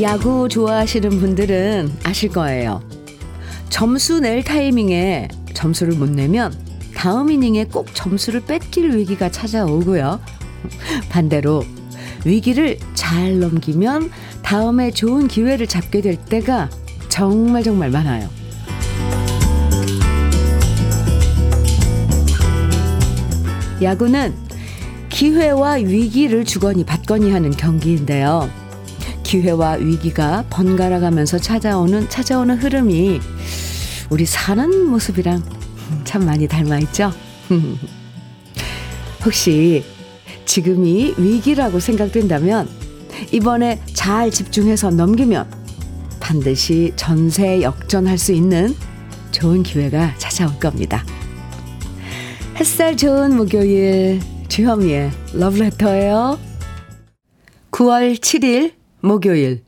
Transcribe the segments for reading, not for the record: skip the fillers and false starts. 야구 좋아하시는 분들은 아실 거예요. 점수 낼 타이밍에 점수를 못 내면 다음 이닝에 꼭 점수를 뺏길 위기가 찾아오고요. 반대로 위기를 잘 넘기면 다음에 좋은 기회를 잡게 될 때가 정말 많아요. 야구는 기회와 위기를 주거니 받거니 하는 경기인데요. 기회와 위기가 번갈아 가면서 찾아오는 흐름이 우리 사는 모습이랑 참 많이 닮아있죠? 혹시 지금이 위기라고 생각된다면 이번에 잘 집중해서 넘기면 반드시 전세 역전할 수 있는 좋은 기회가 찾아올 겁니다. 햇살 좋은 목요일, 주현미의 러브레터예요. 9월 7일 목요일,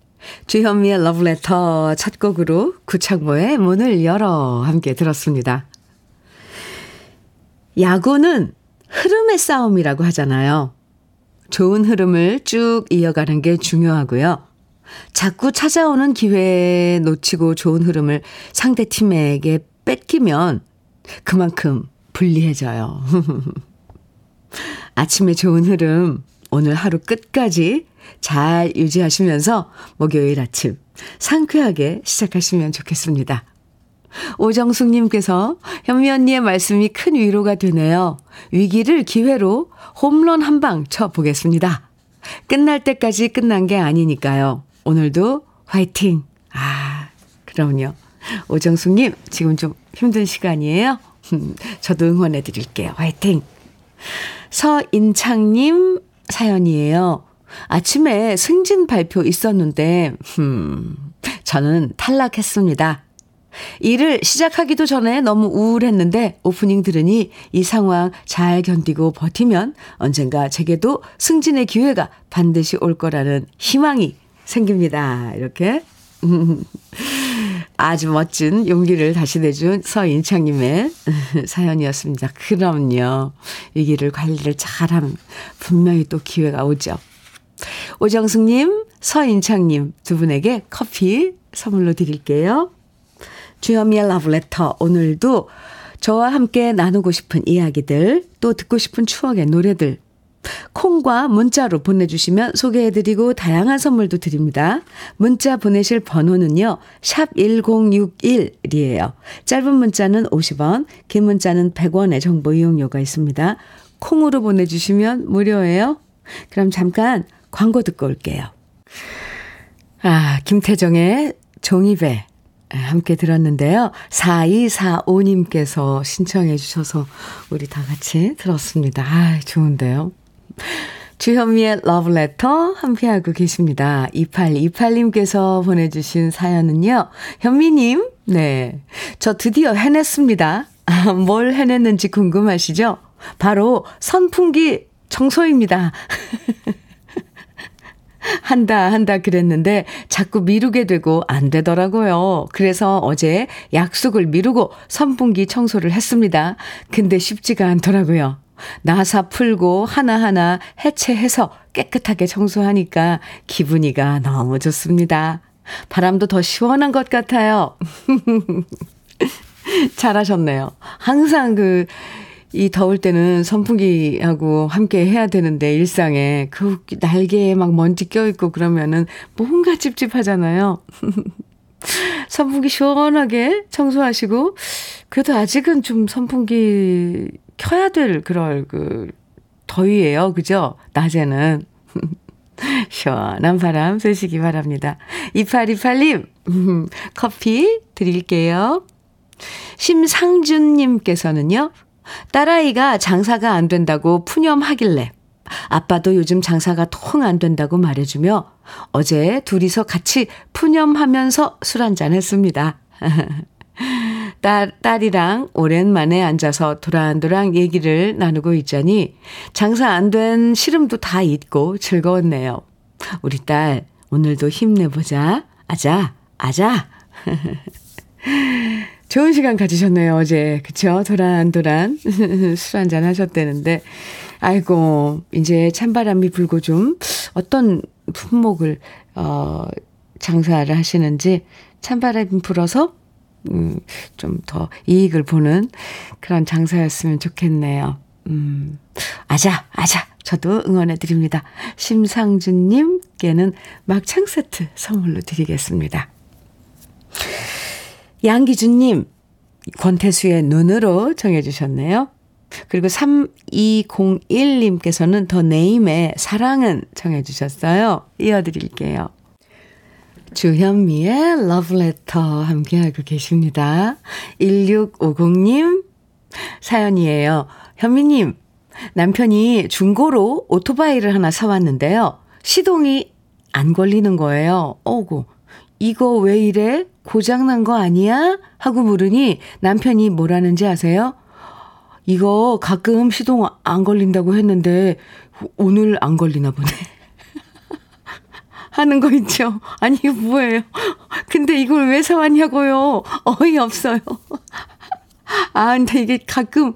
주현미의 러브레터 첫 곡으로 구창모의 문을 열어 함께 들었습니다. 야구는 흐름의 싸움이라고 하잖아요. 좋은 흐름을 쭉 이어가는 게 중요하고요. 자꾸 찾아오는 기회에 놓치고 좋은 흐름을 상대 팀에게 뺏기면 그만큼 불리해져요. 아침에 좋은 흐름 오늘 하루 끝까지 잘 유지하시면서 목요일 아침 상쾌하게 시작하시면 좋겠습니다. 오정숙님께서 현미 언니의 말씀이 큰 위로가 되네요. 위기를 기회로 홈런 한 방 쳐보겠습니다. 끝날 때까지 끝난 게 아니니까요. 오늘도 화이팅! 아, 그럼요. 오정숙님, 지금 좀 힘든 시간이에요. 저도 응원해 드릴게요. 화이팅! 서인창님 사연이에요. 아침에 승진 발표 있었는데 저는 탈락했습니다. 일을 시작하기도 전에 너무 우울했는데 오프닝 들으니 이 상황 잘 견디고 버티면 언젠가 제게도 승진의 기회가 반드시 올 거라는 희망이 생깁니다. 이렇게 아주 멋진 용기를 다시 내준 서인창님의 사연이었습니다. 그럼요. 위기를 관리를 잘하면 분명히 또 기회가 오죠. 오정숙님, 서인창님 두 분에게 커피 선물로 드릴게요. 주현미의 러브레터, 오늘도 저와 함께 나누고 싶은 이야기들, 또 듣고 싶은 추억의 노래들 콩과 문자로 보내주시면 소개해드리고 다양한 선물도 드립니다. 문자 보내실 번호는요, 샵 1061이에요. 짧은 문자는 50원, 긴 문자는 100원의 정보 이용료가 있습니다. 콩으로 보내주시면 무료예요. 그럼 잠깐 광고 듣고 올게요. 아, 김태정의 종이배 함께 들었는데요. 4245님께서 신청해 주셔서 우리 다 같이 들었습니다. 아, 좋은데요. 주현미의 러브레터 함께하고 계십니다. 2828님께서 보내주신 사연은요. 현미님, 네, 저 드디어 해냈습니다. 뭘 해냈는지 궁금하시죠? 바로 선풍기 청소입니다. 한다 그랬는데 자꾸 미루게 되고 안 되더라고요. 그래서 어제 약속을 미루고 선풍기 청소를 했습니다. 근데 쉽지가 않더라고요. 나사 풀고 하나하나 해체해서 깨끗하게 청소하니까 기분이가 너무 좋습니다. 바람도 더 시원한 것 같아요. 잘하셨네요. 항상 이 더울 때는 선풍기하고 함께 해야 되는데 일상에 그 날개에 막 먼지 껴있고 그러면은 뭔가 찝찝하잖아요. 선풍기 시원하게 청소하시고, 그래도 아직은 좀 선풍기 켜야 될 그럴 더위예요. 그죠? 낮에는. 시원한 바람 쐬시기 바랍니다. 2828님 커피 드릴게요. 심상준님께서는요. 딸아이가 장사가 안 된다고 푸념하길래 아빠도 요즘 장사가 통 안 된다고 말해주며 어제 둘이서 같이 푸념하면서 술 한잔 했습니다. 딸이랑 오랜만에 앉아서 도란도란 얘기를 나누고 있자니 장사 안 된 시름도 다 잊고 즐거웠네요. 우리 딸 오늘도 힘내보자. 아자. 좋은 시간 가지셨네요, 어제. 그쵸? 도란도란 술 한잔 하셨다는데, 이제 찬바람이 불고 좀 어떤 품목을 장사를 하시는지 찬바람 불어서 좀 더 이익을 보는 그런 장사였으면 좋겠네요. 아자 아자 저도 응원해드립니다. 심상준님께는 막창 세트 선물로 드리겠습니다. 양기준님 권태수의 눈으로 정해주셨네요. 그리고 3201님께서는 더 네임의 사랑은 정해주셨어요. 이어드릴게요. 주현미의 러브레터 함께하고 계십니다. 1650님 사연이에요. 현미님, 남편이 중고로 오토바이를 하나 사왔는데요. 시동이 안 걸리는 거예요. 어구, 이거 왜 이래? 고장난 거 아니야? 하고 물으니 남편이 뭐라는지 아세요? 이거 가끔 시동 안 걸린다고 했는데 오늘 안 걸리나 보네. 하는 거 있죠. 아니 이거 뭐예요. 근데 이걸 왜 사왔냐고요. 어이없어요. 아 근데 이게 가끔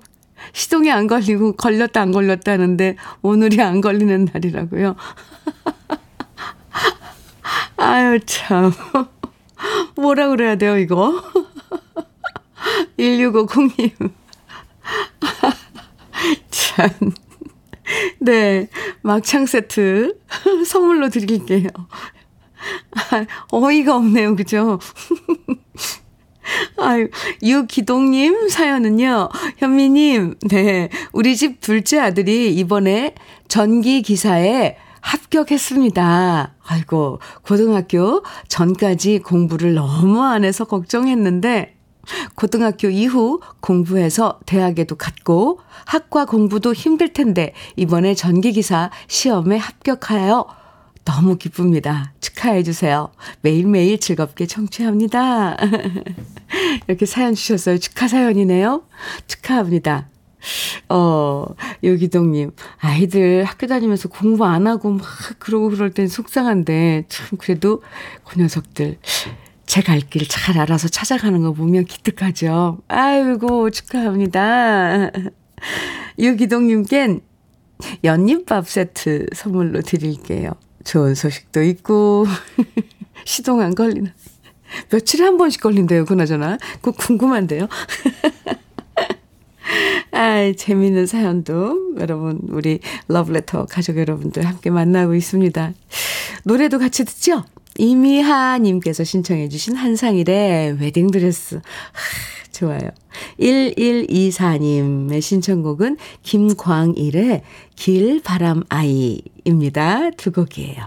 시동이 안 걸리고 걸렸다 안 걸렸다 하는데 오늘이 안 걸리는 날이라고요. 아유 참. 뭐라 그래야 돼요 이거. 1650님. 참. 네. 막창 세트 선물로 드릴게요. 아, 어이가 없네요. 그죠? 아유, 유기동님 사연은요. 현미님, 네. 우리 집 둘째 아들이 이번에 전기기사에 합격했습니다. 아이고, 고등학교 전까지 공부를 너무 안 해서 걱정했는데, 고등학교 이후 공부해서 대학에도 갔고 학과 공부도 힘들 텐데 이번에 전기기사 시험에 합격하여 너무 기쁩니다. 축하해 주세요. 매일매일 즐겁게 청취합니다. 이렇게 사연 주셨어요. 축하 사연이네요. 축하합니다. 요기동님, 아이들 학교 다니면서 공부 안 하고 막 그러고 그럴 땐 속상한데 참 그래도 그 녀석들 제 갈 길 잘 알아서 찾아가는 거 보면 기특하죠. 아이고 축하합니다. 유기동님께는 연잎밥 세트 선물로 드릴게요. 좋은 소식도 있고 시동 안 걸리나. 며칠에 한 번씩 걸린대요. 그나저나 그거 궁금한데요. 아이, 재미있는 사연도 여러분 우리 러브레터 가족 여러분들 함께 만나고 있습니다. 노래도 같이 듣죠. 이미하님께서 신청해 주신 한상일의 웨딩드레스. 하, 좋아요. 1124님의 신청곡은 김광일의 길바람아이입니다. 두 곡이에요.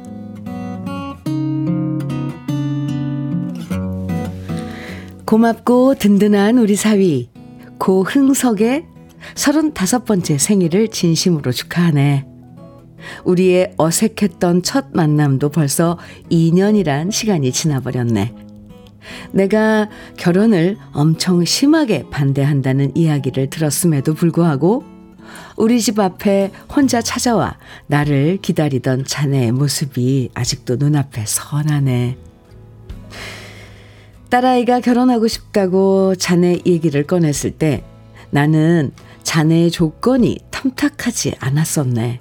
고맙고 든든한 우리 사위 고흥석의 35번째 생일을 진심으로 축하하네. 우리의 어색했던 첫 만남도 벌써 2년이란 시간이 지나버렸네. 내가 결혼을 엄청 심하게 반대한다는 이야기를 들었음에도 불구하고 우리 집 앞에 혼자 찾아와 나를 기다리던 자네의 모습이 아직도 눈앞에 선하네. 딸아이가 결혼하고 싶다고 자네 얘기를 꺼냈을 때 나는 자네의 조건이 탐탁하지 않았었네.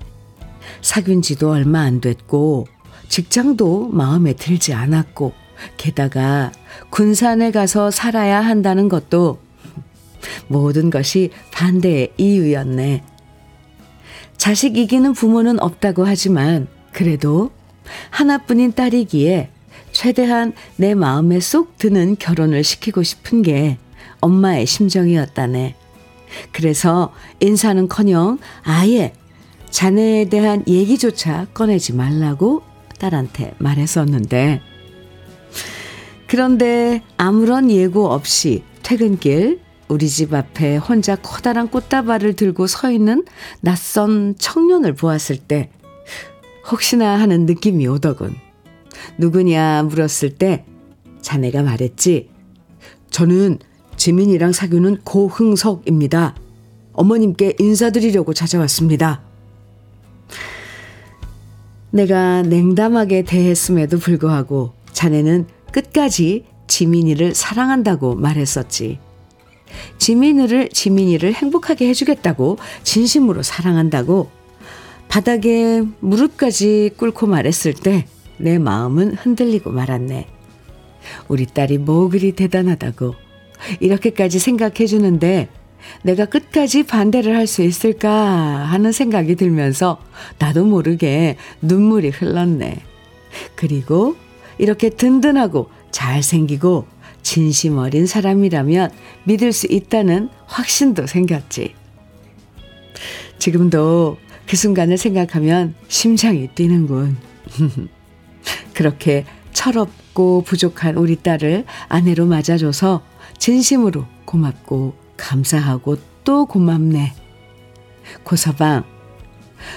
사귄 지도 얼마 안 됐고 직장도 마음에 들지 않았고 게다가 군산에 가서 살아야 한다는 것도 모든 것이 반대의 이유였네. 자식 이기는 부모는 없다고 하지만 그래도 하나뿐인 딸이기에 최대한 내 마음에 쏙 드는 결혼을 시키고 싶은 게 엄마의 심정이었다네. 그래서 인사는커녕 아예 자네에 대한 얘기조차 꺼내지 말라고 딸한테 말했었는데 그런데 아무런 예고 없이 퇴근길 우리 집 앞에 혼자 커다란 꽃다발을 들고 서 있는 낯선 청년을 보았을 때 혹시나 하는 느낌이 오더군. 누구냐 물었을 때 자네가 말했지. 저는 지민이랑 사귀는 고흥석입니다. 어머님께 인사드리려고 찾아왔습니다. 내가 냉담하게 대했음에도 불구하고 자네는 끝까지 지민이를 사랑한다고 말했었지. 지민이를 행복하게 해주겠다고 진심으로 사랑한다고 바닥에 무릎까지 꿇고 말했을 때 내 마음은 흔들리고 말았네. 우리 딸이 뭐 그리 대단하다고 이렇게까지 생각해 주는데 내가 끝까지 반대를 할 수 있을까 하는 생각이 들면서 나도 모르게 눈물이 흘렀네. 그리고 이렇게 든든하고 잘생기고 진심 어린 사람이라면 믿을 수 있다는 확신도 생겼지. 지금도 그 순간을 생각하면 심장이 뛰는군. 그렇게 철없고 부족한 우리 딸을 아내로 맞아줘서 진심으로 고맙고 감사하고 또 고맙네. 고서방,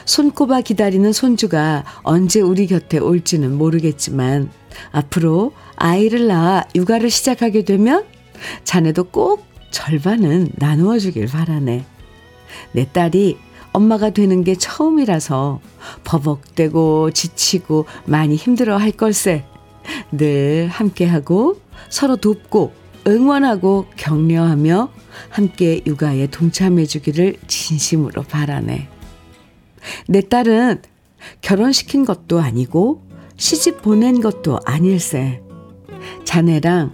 손꼽아 기다리는 손주가 언제 우리 곁에 올지는 모르겠지만 앞으로 아이를 낳아 육아를 시작하게 되면 자네도 꼭 절반은 나누어 주길 바라네. 내 딸이 엄마가 되는 게 처음이라서 버벅대고 지치고 많이 힘들어 할 걸세. 늘 함께하고 서로 돕고 응원하고 격려하며 함께 육아에 동참해 주기를 진심으로 바라네. 내 딸은 결혼시킨 것도 아니고 시집 보낸 것도 아닐세. 자네랑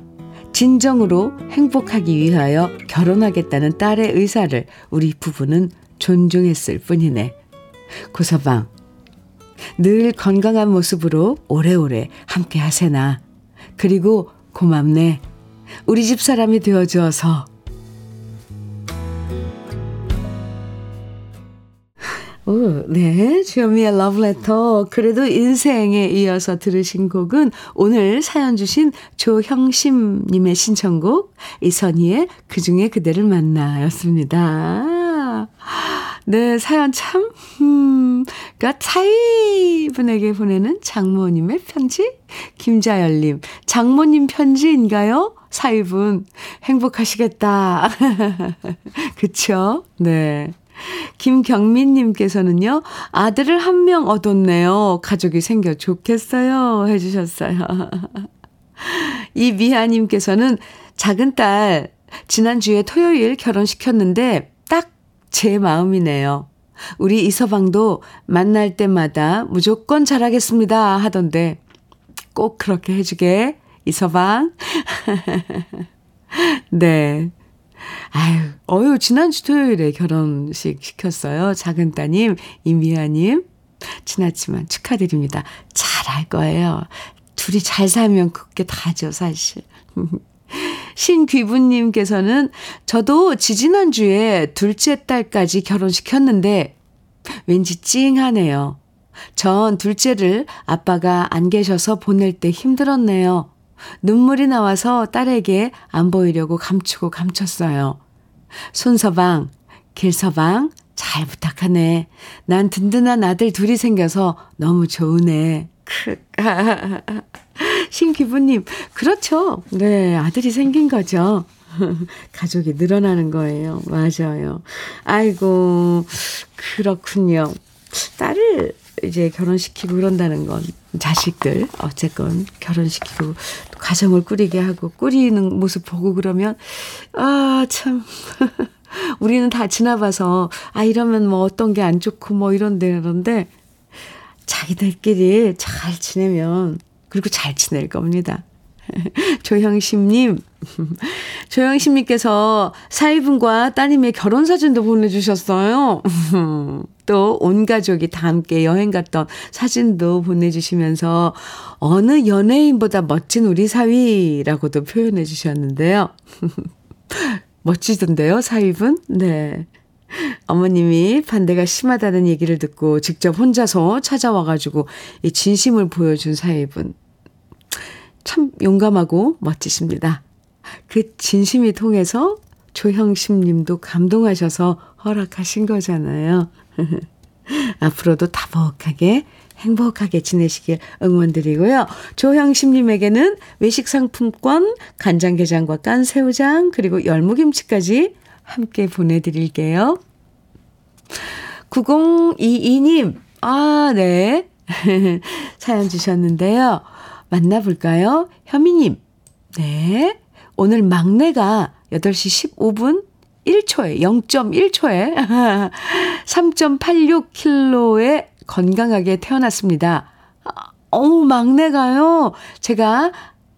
진정으로 행복하기 위하여 결혼하겠다는 딸의 의사를 우리 부부는 존중했을 뿐이네. 고서방, 늘 건강한 모습으로 오래오래 함께 하세나. 그리고 고맙네. 우리 집 사람이 되어주어서. 오, 네, 주현미의 러브레터. 그래도 인생에 이어서 들으신 곡은 오늘 사연 주신 조형심님의 신청곡 이선희의 그중에 그대를 만나였습니다. 네, 사연 참 그러니까 사이분에게 보내는 장모님의 편지. 김자열님, 장모님 편지인가요? 사이분 행복하시겠다. 그쵸? 네. 김경민님께서는요, 아들을 한 명 얻었네요. 가족이 생겨 좋겠어요. 해주셨어요. 이 미아님께서는 작은 딸, 지난주에 토요일 결혼시켰는데 딱 제 마음이네요. 우리 이서방도 만날 때마다 무조건 잘하겠습니다 하던데 꼭 그렇게 해주게, 이서방. 네. 아유, 지난주 토요일에 결혼식 시켰어요. 작은 따님, 이미아님. 지났지만 축하드립니다. 잘할 거예요. 둘이 잘 살면 그게 다죠, 사실. 신귀부님께서는 저도 지지난주에 둘째 딸까지 결혼시켰는데 왠지 찡하네요. 전 둘째를 아빠가 안 계셔서 보낼 때 힘들었네요. 눈물이 나와서 딸에게 안 보이려고 감추고 감췄어요. 손서방, 길서방 잘 부탁하네. 난 든든한 아들 둘이 생겨서 너무 좋으네. 신기부님, 그렇죠. 네, 아들이 생긴 거죠. 가족이 늘어나는 거예요. 맞아요. 아이고, 그렇군요. 딸을 이제 결혼시키고 그런다는 건 자식들 어쨌건 결혼시키고 가정을 꾸리게 하고 꾸리는 모습 보고 그러면 아, 참 우리는 다 지나봐서 아, 이러면 뭐 어떤 게 안 좋고 뭐 이런데 자기들끼리 잘 지내면 그리고 잘 지낼 겁니다. 조형심님, 조형심님께서 사위분과 따님의 결혼사진도 보내주셨어요. 또 온 가족이 다 함께 여행 갔던 사진도 보내주시면서 어느 연예인보다 멋진 우리 사위라고도 표현해 주셨는데요. 멋지던데요, 사위분? 네. 어머님이 반대가 심하다는 얘기를 듣고 직접 혼자서 찾아와가지고 이 진심을 보여준 사위분. 참 용감하고 멋지십니다. 그 진심이 통해서 조형심 님도 감동하셔서 허락하신 거잖아요. 앞으로도 다복하게 행복하게 지내시길 응원드리고요. 조형심 님에게는 외식 상품권, 간장게장과 깐 새우장, 그리고 열무김치까지 함께 보내드릴게요. 9022님, 아, 네. 사연 주셨는데요. 만나볼까요? 현미님, 네. 오늘 막내가 8시 15분 1초에, 0.1초에 3.86kg에 건강하게 태어났습니다. 어우, 막내가요. 제가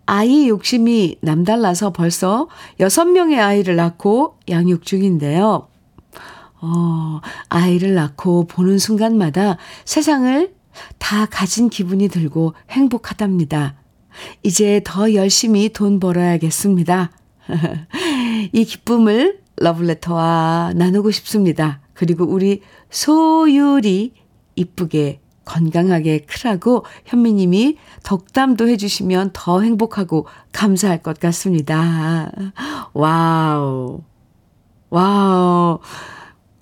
아이 욕심이 남달라서 벌써 6명의 아이를 낳고 양육 중인데요. 아이를 낳고 보는 순간마다 세상을 다 가진 기분이 들고 행복하답니다. 이제 더 열심히 돈 벌어야겠습니다. 이 기쁨을 러브레터와 나누고 싶습니다. 그리고 우리 소율이 이쁘게 건강하게 크라고 현미님이 덕담도 해주시면 더 행복하고 감사할 것 같습니다. 와우, 와우.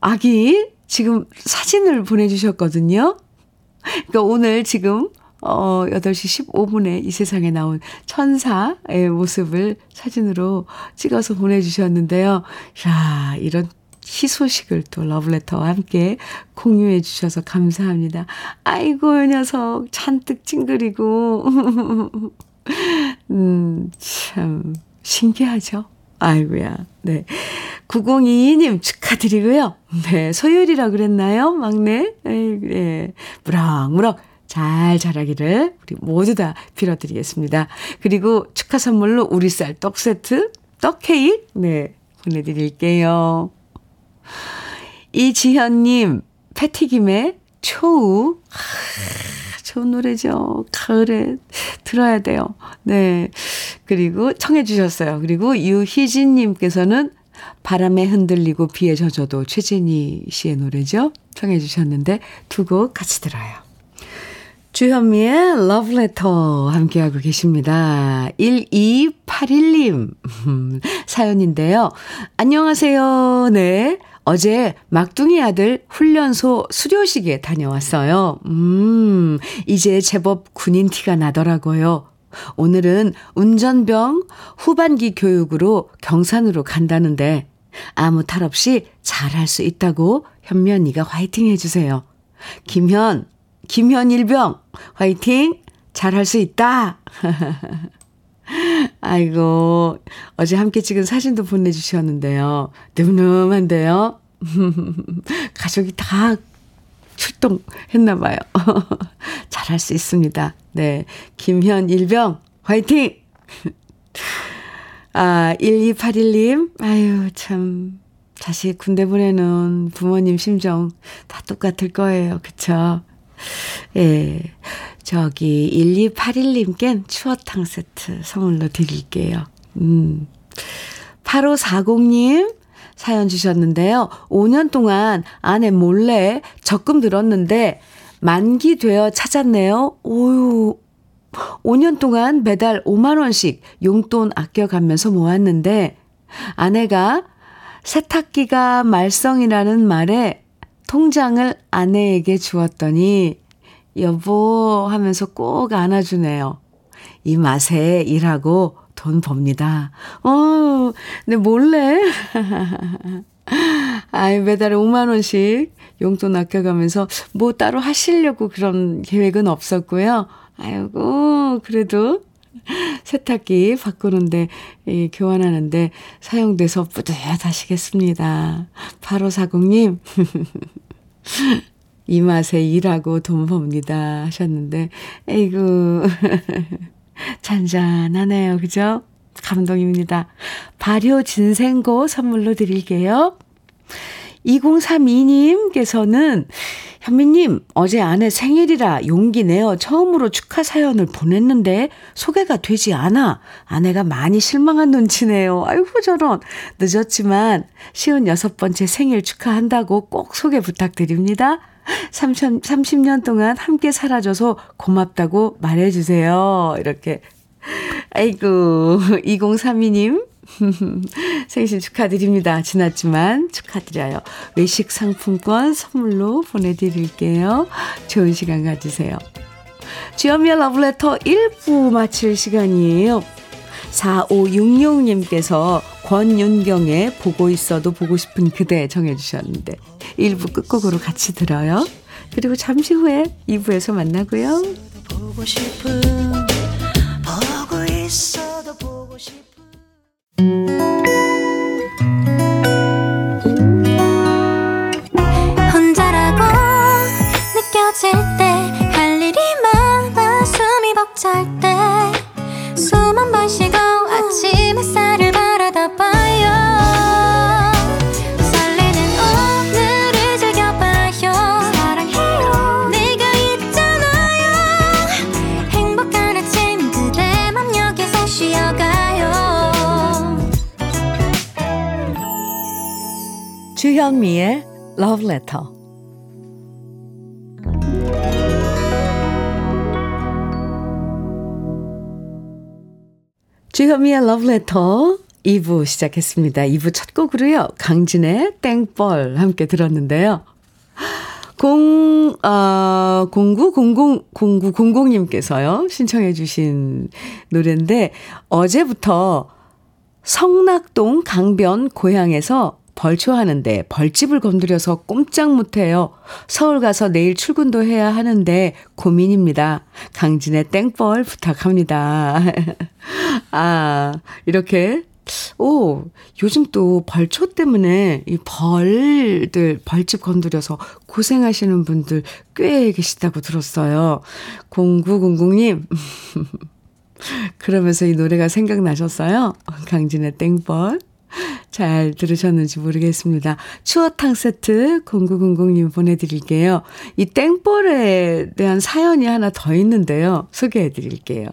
아기 지금 사진을 보내주셨거든요. 그러니까 오늘 지금 8시 15분에 이 세상에 나온 천사의 모습을 사진으로 찍어서 보내주셨는데요. 이야, 이런 희소식을 또 러브레터와 함께 공유해 주셔서 감사합니다. 아이고, 이 녀석 잔뜩 찡그리고 참 신기하죠. 아이고야. 네. 9022님 축하드리고요. 네, 소율이라 그랬나요? 막내. 네. 무럭무럭 잘 자라기를 우리 모두 다 빌어드리겠습니다. 그리고 축하 선물로 우리 쌀 떡 세트, 떡 케이크 네, 보내드릴게요. 이지현님, 패티김의 초우. 좋은 노래죠. 가을에 들어야 돼요. 네. 그리고 청해 주셨어요. 그리고 유희진님께서는 바람에 흔들리고 비에 젖어도 최진희 씨의 노래죠. 청해 주셨는데 두 곡 같이 들어요. 주현미의 러브레터 함께하고 계십니다. 1281님 사연인데요. 안녕하세요. 네. 어제 막둥이 아들 훈련소 수료식에 다녀왔어요. 이제 제법 군인 티가 나더라고요. 오늘은 운전병 후반기 교육으로 경산으로 간다는데 아무 탈 없이 잘할 수 있다고 현면이가 화이팅 해주세요. 김현 일병 화이팅! 잘할 수 있다! 아이고, 어제 함께 찍은 사진도 보내주셨는데요. 늠름한데요. 가족이 다 출동했나 봐요. 잘할 수 있습니다. 네, 김현 일병 화이팅! 아, 1281님, 아유 참 자식 군대 보내는 부모님 심정 다 똑같을 거예요. 그쵸? 예, 저기 1281님께는 추어탕 세트 선물로 드릴게요. 8540님 사연 주셨는데요. 5년 동안 아내 몰래 적금 들었는데 만기 되어 찾았네요. 오유, 5년 동안 매달 5만 원씩 용돈 아껴가면서 모았는데 아내가 세탁기가 말썽이라는 말에 통장을 아내에게 주었더니 여보 하면서 꼭 안아주네요. 이 맛에 일하고 돈 법니다. 근데 몰래 아이, 매달 5만 원씩 용돈 아껴가면서 뭐 따로 하시려고 그런 계획은 없었고요. 아이고, 그래도 세탁기 바꾸는데, 교환하는데 사용돼서 뿌듯하시겠습니다. 8540님, 이 맛에 일하고 돈 법니다 하셨는데, 에이구, 잔잔하네요. 그죠? 감동입니다. 발효진생고 선물로 드릴게요. 2032님께서는 현미님, 어제 아내 생일이라 용기 내어 처음으로 축하 사연을 보냈는데 소개가 되지 않아 아내가 많이 실망한 눈치네요. 아이고, 저런. 늦었지만 56번째 생일 축하한다고 꼭 소개 부탁드립니다. 30년 동안 함께 살아줘서 고맙다고 말해주세요. 이렇게. 아이고, 2032님 생신 축하드립니다. 지났지만 축하드려요. 외식 상품권 선물로 보내드릴게요. 좋은 시간 가지세요. 주현미의 러브레터 1부 마칠 시간이에요. 4566님께서 권윤경의 보고 있어도 보고 싶은 그대 정해주셨는데 1부 끝곡으로 같이 들어요. 그리고 잠시 후에 2부에서 만나고요. 보고 있어도 보고 싶은 혼자라고 느껴질 때 할 일이 많아 숨이 벅찰 때 숨 한 번 쉬고 아침 햇살을 바라다 봐요. 설레는 오늘을 즐겨봐요. 사랑해요. 내가 있잖아요. 행복한 아침 그대 맘 여기서 쉬어가요. 주현미의 러브레터. 주현미의 러브레터 2부 시작했습니다. 2부 첫 곡으로요. 강진의 땡벌 함께 들었는데요. 0900님께서요. 신청해 주신 노래인데 어제부터 성락동 강변 고향에서 벌초하는데 벌집을 건드려서 꼼짝 못해요. 서울 가서 내일 출근도 해야 하는데 고민입니다. 강진의 땡벌 부탁합니다. 아, 이렇게 요즘 또 벌초 때문에 이 벌집 건드려서 고생하시는 분들 꽤 계시다고 들었어요. 0900님. 그러면서 이 노래가 생각나셨어요? 강진의 땡벌. 잘 들으셨는지 모르겠습니다. 추어탕 세트 0900님 보내드릴게요. 이 땡벌에 대한 사연이 하나 더 있는데요. 소개해드릴게요.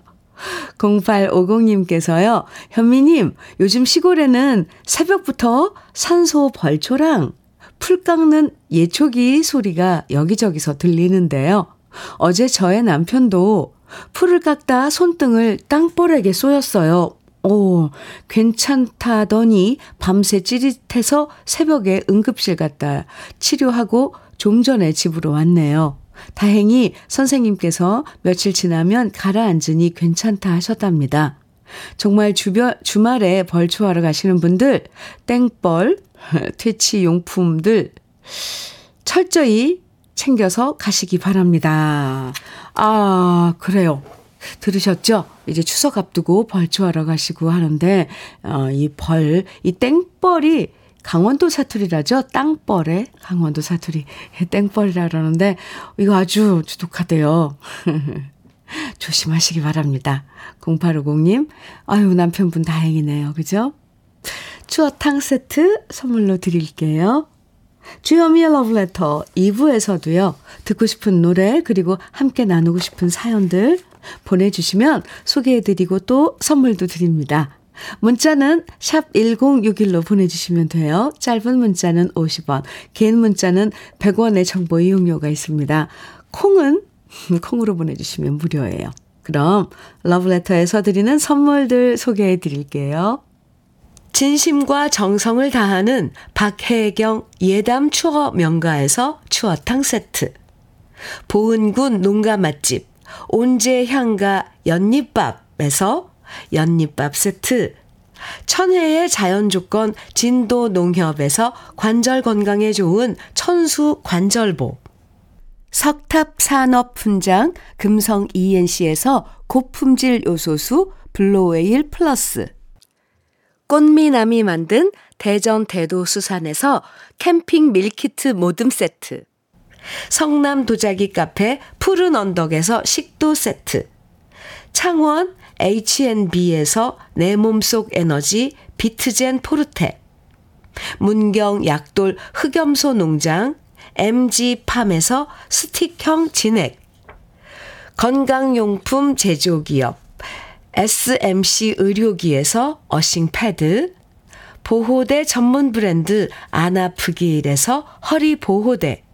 0850님께서요. 현미님, 요즘 시골에는 새벽부터 산소 벌초랑 풀 깎는 예초기 소리가 여기저기서 들리는데요. 어제 저의 남편도 풀을 깎다 손등을 땅벌에게 쏘였어요. 오, 괜찮다더니 밤새 찌릿해서 새벽에 응급실 갔다 치료하고 좀 전에 집으로 왔네요. 다행히 선생님께서 며칠 지나면 가라앉으니 괜찮다 하셨답니다. 정말 주말에 벌초하러 가시는 분들, 땡벌, 퇴치용품들 철저히 챙겨서 가시기 바랍니다. 아, 그래요. 들으셨죠? 이제 추석 앞두고 벌초하러 가시고 하는데 이 땡벌이 강원도 사투리라죠. 땅벌에 강원도 사투리 땡벌이라 그러는데 이거 아주 주독하대요. 조심하시기 바랍니다. 0850님, 아유 남편분 다행이네요. 그죠? 추어탕 세트 선물로 드릴게요. 주현미의 러브레터 2부에서도요. 듣고 싶은 노래 그리고 함께 나누고 싶은 사연들 보내주시면 소개해드리고 또 선물도 드립니다. 문자는 샵 1061로 보내주시면 돼요. 짧은 문자는 50원, 긴 문자는 100원의 정보 이용료가 있습니다. 콩은 콩으로 보내주시면 무료예요. 그럼 러브레터에서 드리는 선물들 소개해드릴게요. 진심과 정성을 다하는 박혜경 예담 추어 명가에서 추어탕 세트, 보은군 농가 맛집 온재향가 연잎밥에서 연잎밥 세트, 천혜의 자연조건 진도농협에서 관절 건강에 좋은 천수 관절보, 석탑산업훈장 금성 ENC에서 고품질 요소수 블루웨일 플러스, 꽃미남이 만든 대전 대도수산에서 캠핑 밀키트 모듬 세트, 성남 도자기 카페 푸른 언덕에서 식도 세트, 창원 H&B에서 내 몸속 에너지 비트젠 포르테, 문경 약돌 흑염소 농장 MG팜에서 스틱형 진액, 건강용품 제조기업 SMC 의료기에서 어싱패드, 보호대 전문 브랜드 아나프길에서 허리보호대,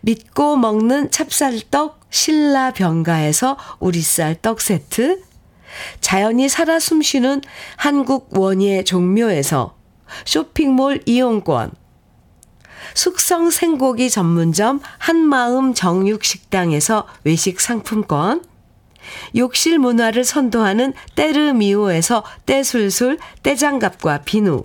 믿고 먹는 찹쌀떡 신라병가에서 우리쌀 떡 세트, 자연이 살아 숨쉬는 한국 원예 종묘에서 쇼핑몰 이용권, 숙성 생고기 전문점 한마음 정육식당에서 외식 상품권, 욕실 문화를 선도하는 때르미오에서 때술술 때장갑과 비누,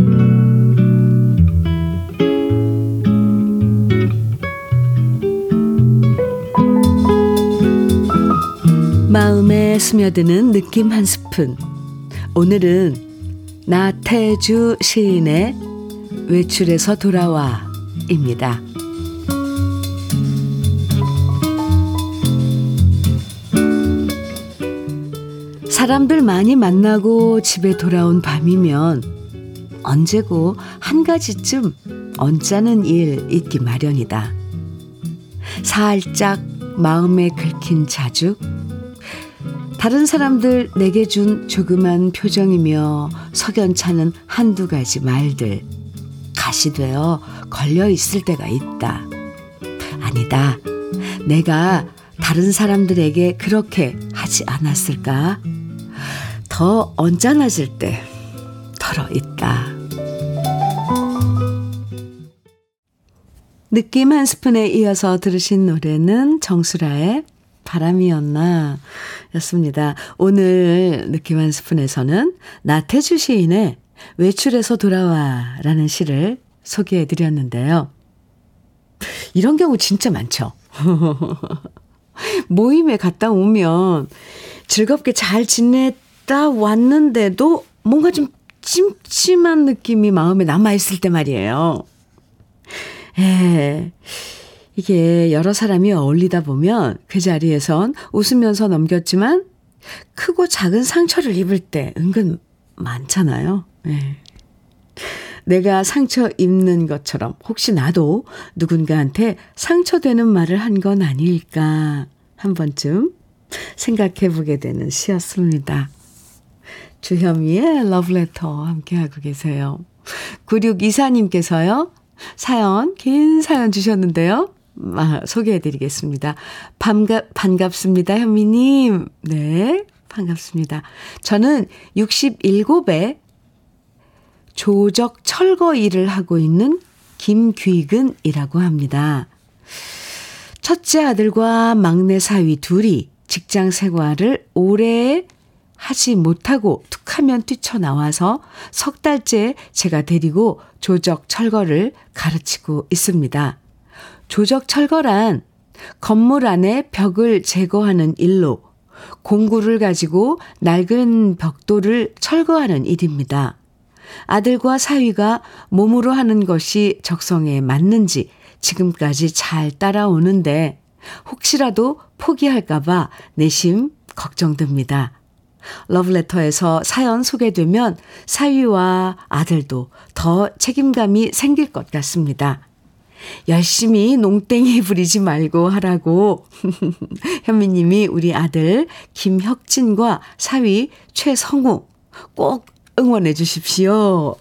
마음에 스며드는 느낌 한 스푼. 오늘은 나태주 시인의 외출에서 돌아와 입니다. 사람들 많이 만나고 집에 돌아온 밤이면 언제고 한 가지쯤 언짢은 일 있기 마련이다. 살짝 마음에 긁힌 자죽, 다른 사람들 내게 준 조그만 표정이며 석연찮은 한두 가지 말들, 가시되어 걸려있을 때가 있다. 아니다, 내가 다른 사람들에게 그렇게 하지 않았을까? 더 언짢아질 때 털어 있다. 느낌 한 스푼에 이어서 들으신 노래는 정수라의 바람이었나 였습니다. 오늘 느낌 한 스푼에서는 나태주 시인의 외출에서 돌아와 라는 시를 소개해드렸는데요. 이런 경우 진짜 많죠. 모임에 갔다 오면 즐겁게 잘 지냈다 왔는데도 뭔가 좀 찜찜한 느낌이 마음에 남아있을 때 말이에요. 이게 여러 사람이 어울리다 보면 그 자리에선 웃으면서 넘겼지만 크고 작은 상처를 입을 때 은근 많잖아요. 내가 상처 입는 것처럼 혹시 나도 누군가한테 상처되는 말을 한 건 아닐까 한 번쯤 생각해보게 되는 시였습니다. 주현미의 러브레터 함께하고 계세요. 9624님께서요. 사연, 긴 사연 주셨는데요. 소개해드리겠습니다. 반갑습니다, 현미님. 네, 반갑습니다. 저는 67에 조적 철거 일을 하고 있는 김귀근이라고 합니다. 첫째 아들과 막내 사위 둘이 직장 생활을 오래 하지 못하고 툭하면 뛰쳐나와서 석 달째 제가 데리고 조적 철거를 가르치고 있습니다. 조적 철거란 건물 안에 벽을 제거하는 일로 공구를 가지고 낡은 벽돌을 철거하는 일입니다. 아들과 사위가 몸으로 하는 것이 적성에 맞는지 지금까지 잘 따라오는데 혹시라도 포기할까봐 내심 걱정됩니다. 러브레터에서 사연 소개되면 사위와 아들도 더 책임감이 생길 것 같습니다. 열심히 농땡이 부리지 말고 하라고 현미님이 우리 아들 김혁진과 사위 최성우 꼭 응원해 주십시오.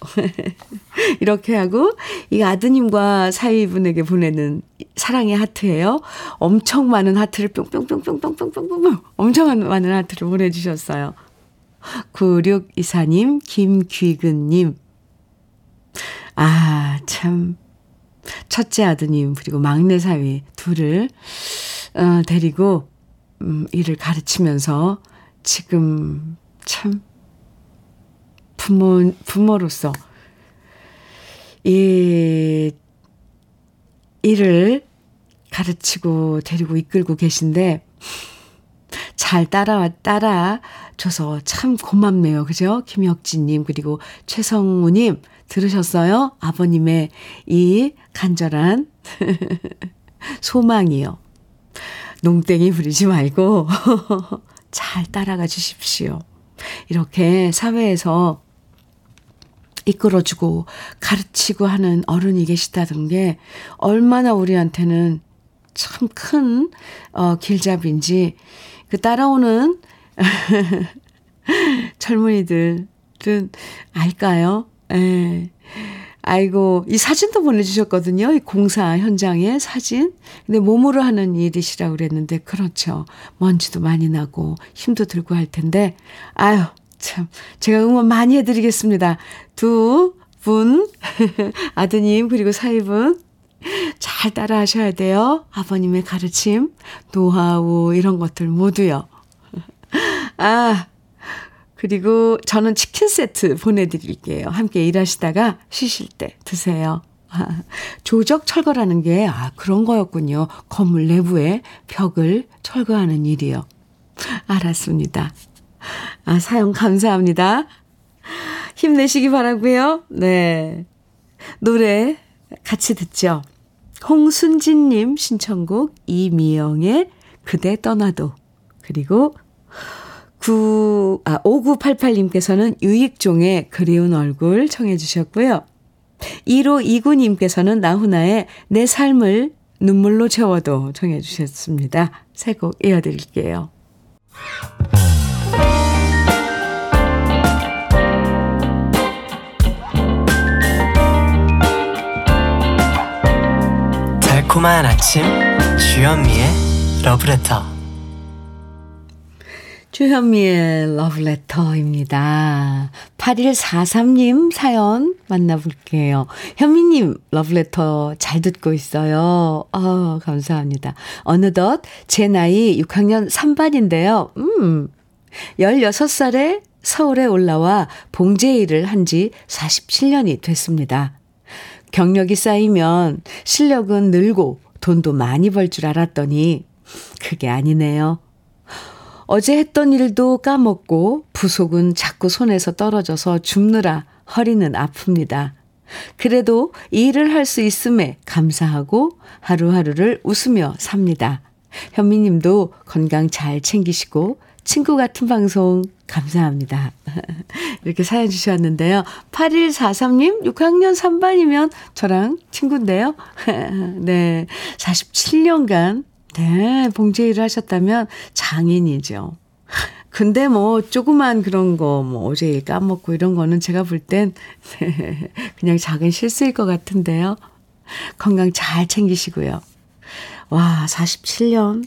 이렇게 하고 이 아드님과 사위분에게 보내는 사랑의 하트예요. 엄청 많은 하트를 뿅뿅뿅뿅뿅뿅뿅뿅 엄청 많은 하트를 보내주셨어요. 9624님, 김귀근님. 아, 참. 첫째 아드님 그리고 막내 사위 둘을 데리고 일을 가르치면서 지금 참 부모로서 이 일을 가르치고 데리고 이끌고 계신데 잘 따라줘서 참 고맙네요. 그죠? 김혁진님 그리고 최성우님 들으셨어요? 아버님의 이 간절한 소망이요. 농땡이 부리지 말고 잘 따라가 주십시오. 이렇게 사회에서 이끌어주고 가르치고 하는 어른이 계시다던 게 얼마나 우리한테는 참 큰 길잡이인지 그 따라오는 젊은이들은 알까요? 예. 아이고 이 사진도 보내주셨거든요. 이 공사 현장의 사진. 근데 몸으로 하는 일이시라고 그랬는데 그렇죠. 먼지도 많이 나고 힘도 들고 할 텐데 아유 참 제가 응원 많이 해드리겠습니다. 두 분 아드님 그리고 사위분 잘 따라 하셔야 돼요. 아버님의 가르침, 노하우 이런 것들 모두요. 아 그리고 저는 치킨 세트 보내드릴게요. 함께 일하시다가 쉬실 때 드세요. 아, 조적 철거라는 게 그런 거였군요. 건물 내부에 벽을 철거하는 일이요. 알았습니다. 사연 감사합니다. 힘내시기 바라고요. 네, 노래 같이 듣죠. 홍순진님 신청곡 이미영의 그대 떠나도 그리고 5988님께서는 유익종의 그리운 얼굴 청해 주셨고요. 1529님께서는 나훈아의 내 삶을 눈물로 채워도 청해 주셨습니다. 새 곡 이어드릴게요. 달콤한 아침 주현미의 러브레터 주현미의 러브레터입니다. 8143님 사연 만나볼게요. 현미님 러브레터 잘 듣고 있어요. 감사합니다. 어느덧 제 나이 6학년 3반인데요. 16살에 서울에 올라와 봉제 일을 한 지 47년이 됐습니다. 경력이 쌓이면 실력은 늘고 돈도 많이 벌 줄 알았더니 그게 아니네요. 어제 했던 일도 까먹고 부속은 자꾸 손에서 떨어져서 줍느라 허리는 아픕니다. 그래도 일을 할 수 있음에 감사하고 하루하루를 웃으며 삽니다. 현미님도 건강 잘 챙기시고 친구 같은 방송 감사합니다. 이렇게 사연 주셨는데요. 8143님 6학년 3반이면 저랑 친구인데요. 네, 47년간 네, 봉제 일을 하셨다면 장인이죠. 근데 뭐 조그만 그런 거 뭐 어제 일 까먹고 이런 거는 제가 볼 땐 네, 그냥 작은 실수일 것 같은데요. 건강 잘 챙기시고요. 와, 47년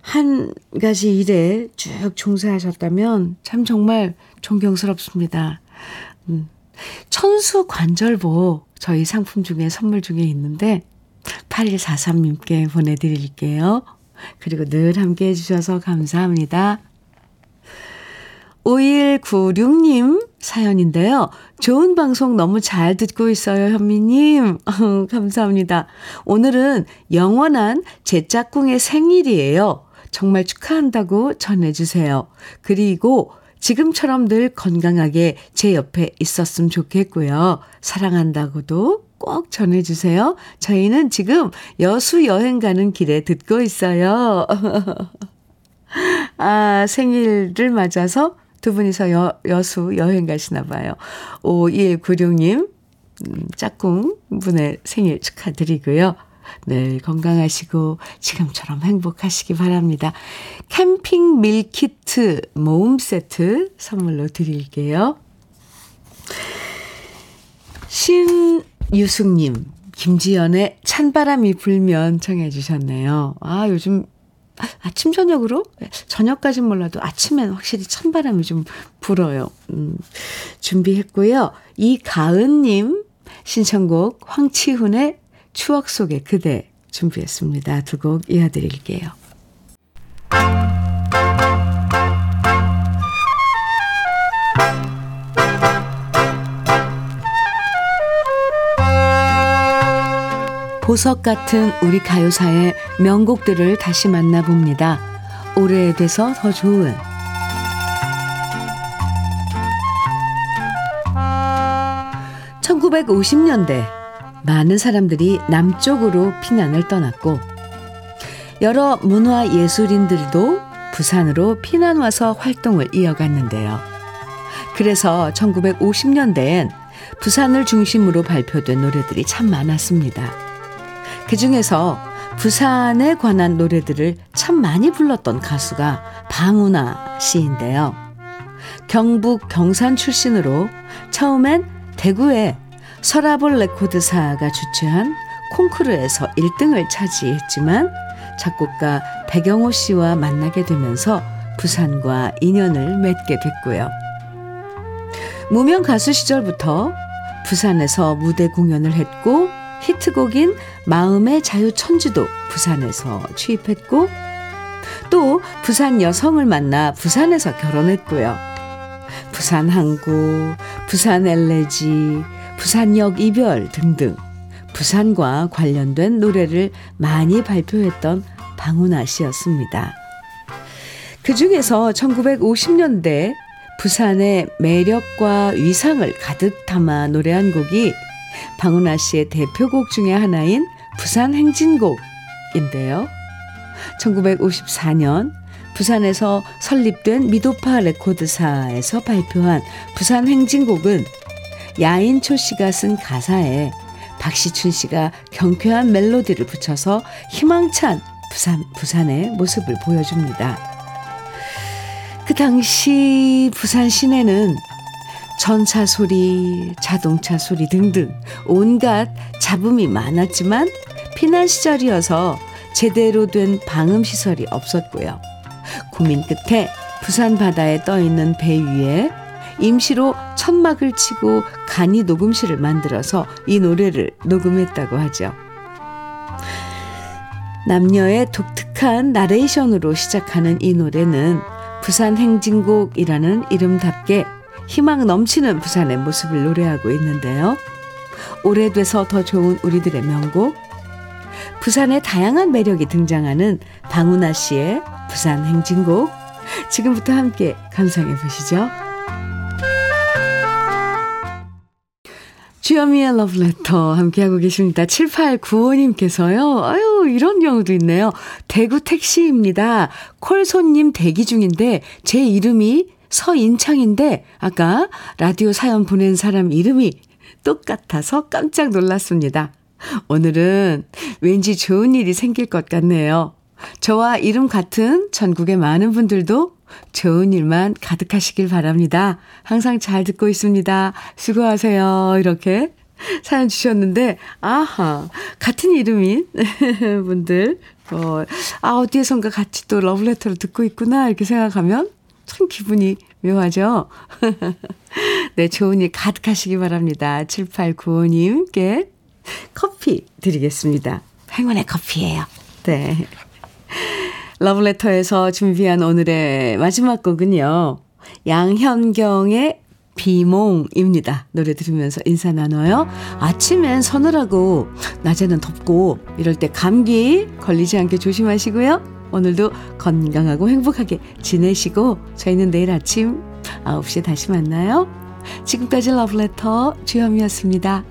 한 가지 일에 쭉 종사하셨다면 참 정말 존경스럽습니다. 천수 관절보 저희 상품 중에 선물 중에 있는데 8143님께 보내드릴게요. 그리고 늘 함께해 주셔서 감사합니다. 5196님 사연인데요. 좋은 방송 너무 잘 듣고 있어요, 현미님. 감사합니다. 오늘은 영원한 제 짝꿍의 생일이에요. 정말 축하한다고 전해주세요. 그리고 지금처럼 늘 건강하게 제 옆에 있었으면 좋겠고요. 사랑한다고도 꼭 전해주세요. 저희는 지금 여수 여행 가는 길에 듣고 있어요. 아, 생일을 맞아서 두 분이서 여수 여행 가시나 봐요. 5196님 짝꿍 분의 생일 축하드리고요. 늘 건강하시고 지금처럼 행복하시기 바랍니다. 캠핑 밀키트 모음 세트 선물로 드릴게요. 신유숙님 김지연의 찬바람이 불면 청해 주셨네요. 아 요즘 아침 저녁으로? 저녁까진 몰라도 아침엔 확실히 찬바람이 좀 불어요. 준비했고요. 이가은님 신청곡 황치훈의 추억 속의 그대 준비했습니다. 두 곡 이어드릴게요. 보석 같은 우리 가요사의 명곡들을 다시 만나봅니다. 오래돼서 더 좋은. 아... 1950년대 많은 사람들이 남쪽으로 피난을 떠났고 여러 문화예술인들도 부산으로 피난와서 활동을 이어갔는데요. 그래서 1950년대엔 부산을 중심으로 발표된 노래들이 참 많았습니다. 그중에서 부산에 관한 노래들을 참 많이 불렀던 가수가 방훈아 씨인데요. 경북 경산 출신으로 처음엔 대구의 서라볼 레코드사가 주최한 콩쿠르에서 1등을 차지했지만 작곡가 백영호 씨와 만나게 되면서 부산과 인연을 맺게 됐고요. 무명 가수 시절부터 부산에서 무대 공연을 했고 히트곡인 마음의 자유천지도 부산에서 취입했고 또 부산 여성을 만나 부산에서 결혼했고요. 부산 항구, 부산 엘레지, 부산역 이별 등등 부산과 관련된 노래를 많이 발표했던 방훈아 씨였습니다. 그중에서 1950년대 부산의 매력과 위상을 가득 담아 노래한 곡이 방훈아 씨의 대표곡 중에 하나인 부산 행진곡인데요. 1954년 부산에서 설립된 미도파 레코드사에서 발표한 부산 행진곡은 야인초 씨가 쓴 가사에 박시춘 씨가 경쾌한 멜로디를 붙여서 희망찬 부산의 모습을 보여줍니다. 그 당시 부산 시내는 전차 소리, 자동차 소리 등등 온갖 잡음이 많았지만 피난 시절이어서 제대로 된 방음 시설이 없었고요. 고민 끝에 부산 바다에 떠있는 배 위에 임시로 천막을 치고 간이 녹음실을 만들어서 이 노래를 녹음했다고 하죠. 남녀의 독특한 나레이션으로 시작하는 이 노래는 부산 행진곡이라는 이름답게 희망 넘치는 부산의 모습을 노래하고 있는데요. 오래돼서 더 좋은 우리들의 명곡, 부산의 다양한 매력이 등장하는 방훈아 씨의 부산 행진곡, 지금부터 함께 감상해 보시죠. 주현미의 러브레터 함께하고 계십니다. 7895님께서요. 아유, 이런 경우도 있네요. 대구 택시입니다. 콜 손님 대기 중인데 제 이름이 서인창인데 아까 라디오 사연 보낸 사람 이름이 똑같아서 깜짝 놀랐습니다. 오늘은 왠지 좋은 일이 생길 것 같네요. 저와 이름 같은 전국의 많은 분들도 좋은 일만 가득하시길 바랍니다. 항상 잘 듣고 있습니다. 수고하세요. 이렇게 사연 주셨는데 아하 같은 이름인 분들 어디에선가 같이 또 러브레터를 듣고 있구나 이렇게 생각하면 참 기분이 묘하죠. 네, 좋은 일 가득하시기 바랍니다. 7895님께 커피 드리겠습니다. 행운의 커피예요. 네. 러브레터에서 준비한 오늘의 마지막 곡은요. 양현경의 비몽입니다. 노래 들으면서 인사 나눠요. 아침엔 서늘하고 낮에는 덥고 이럴 때 감기 걸리지 않게 조심하시고요. 오늘도 건강하고 행복하게 지내시고 저희는 내일 아침 9시에 다시 만나요. 지금까지 러브레터 주현미였습니다.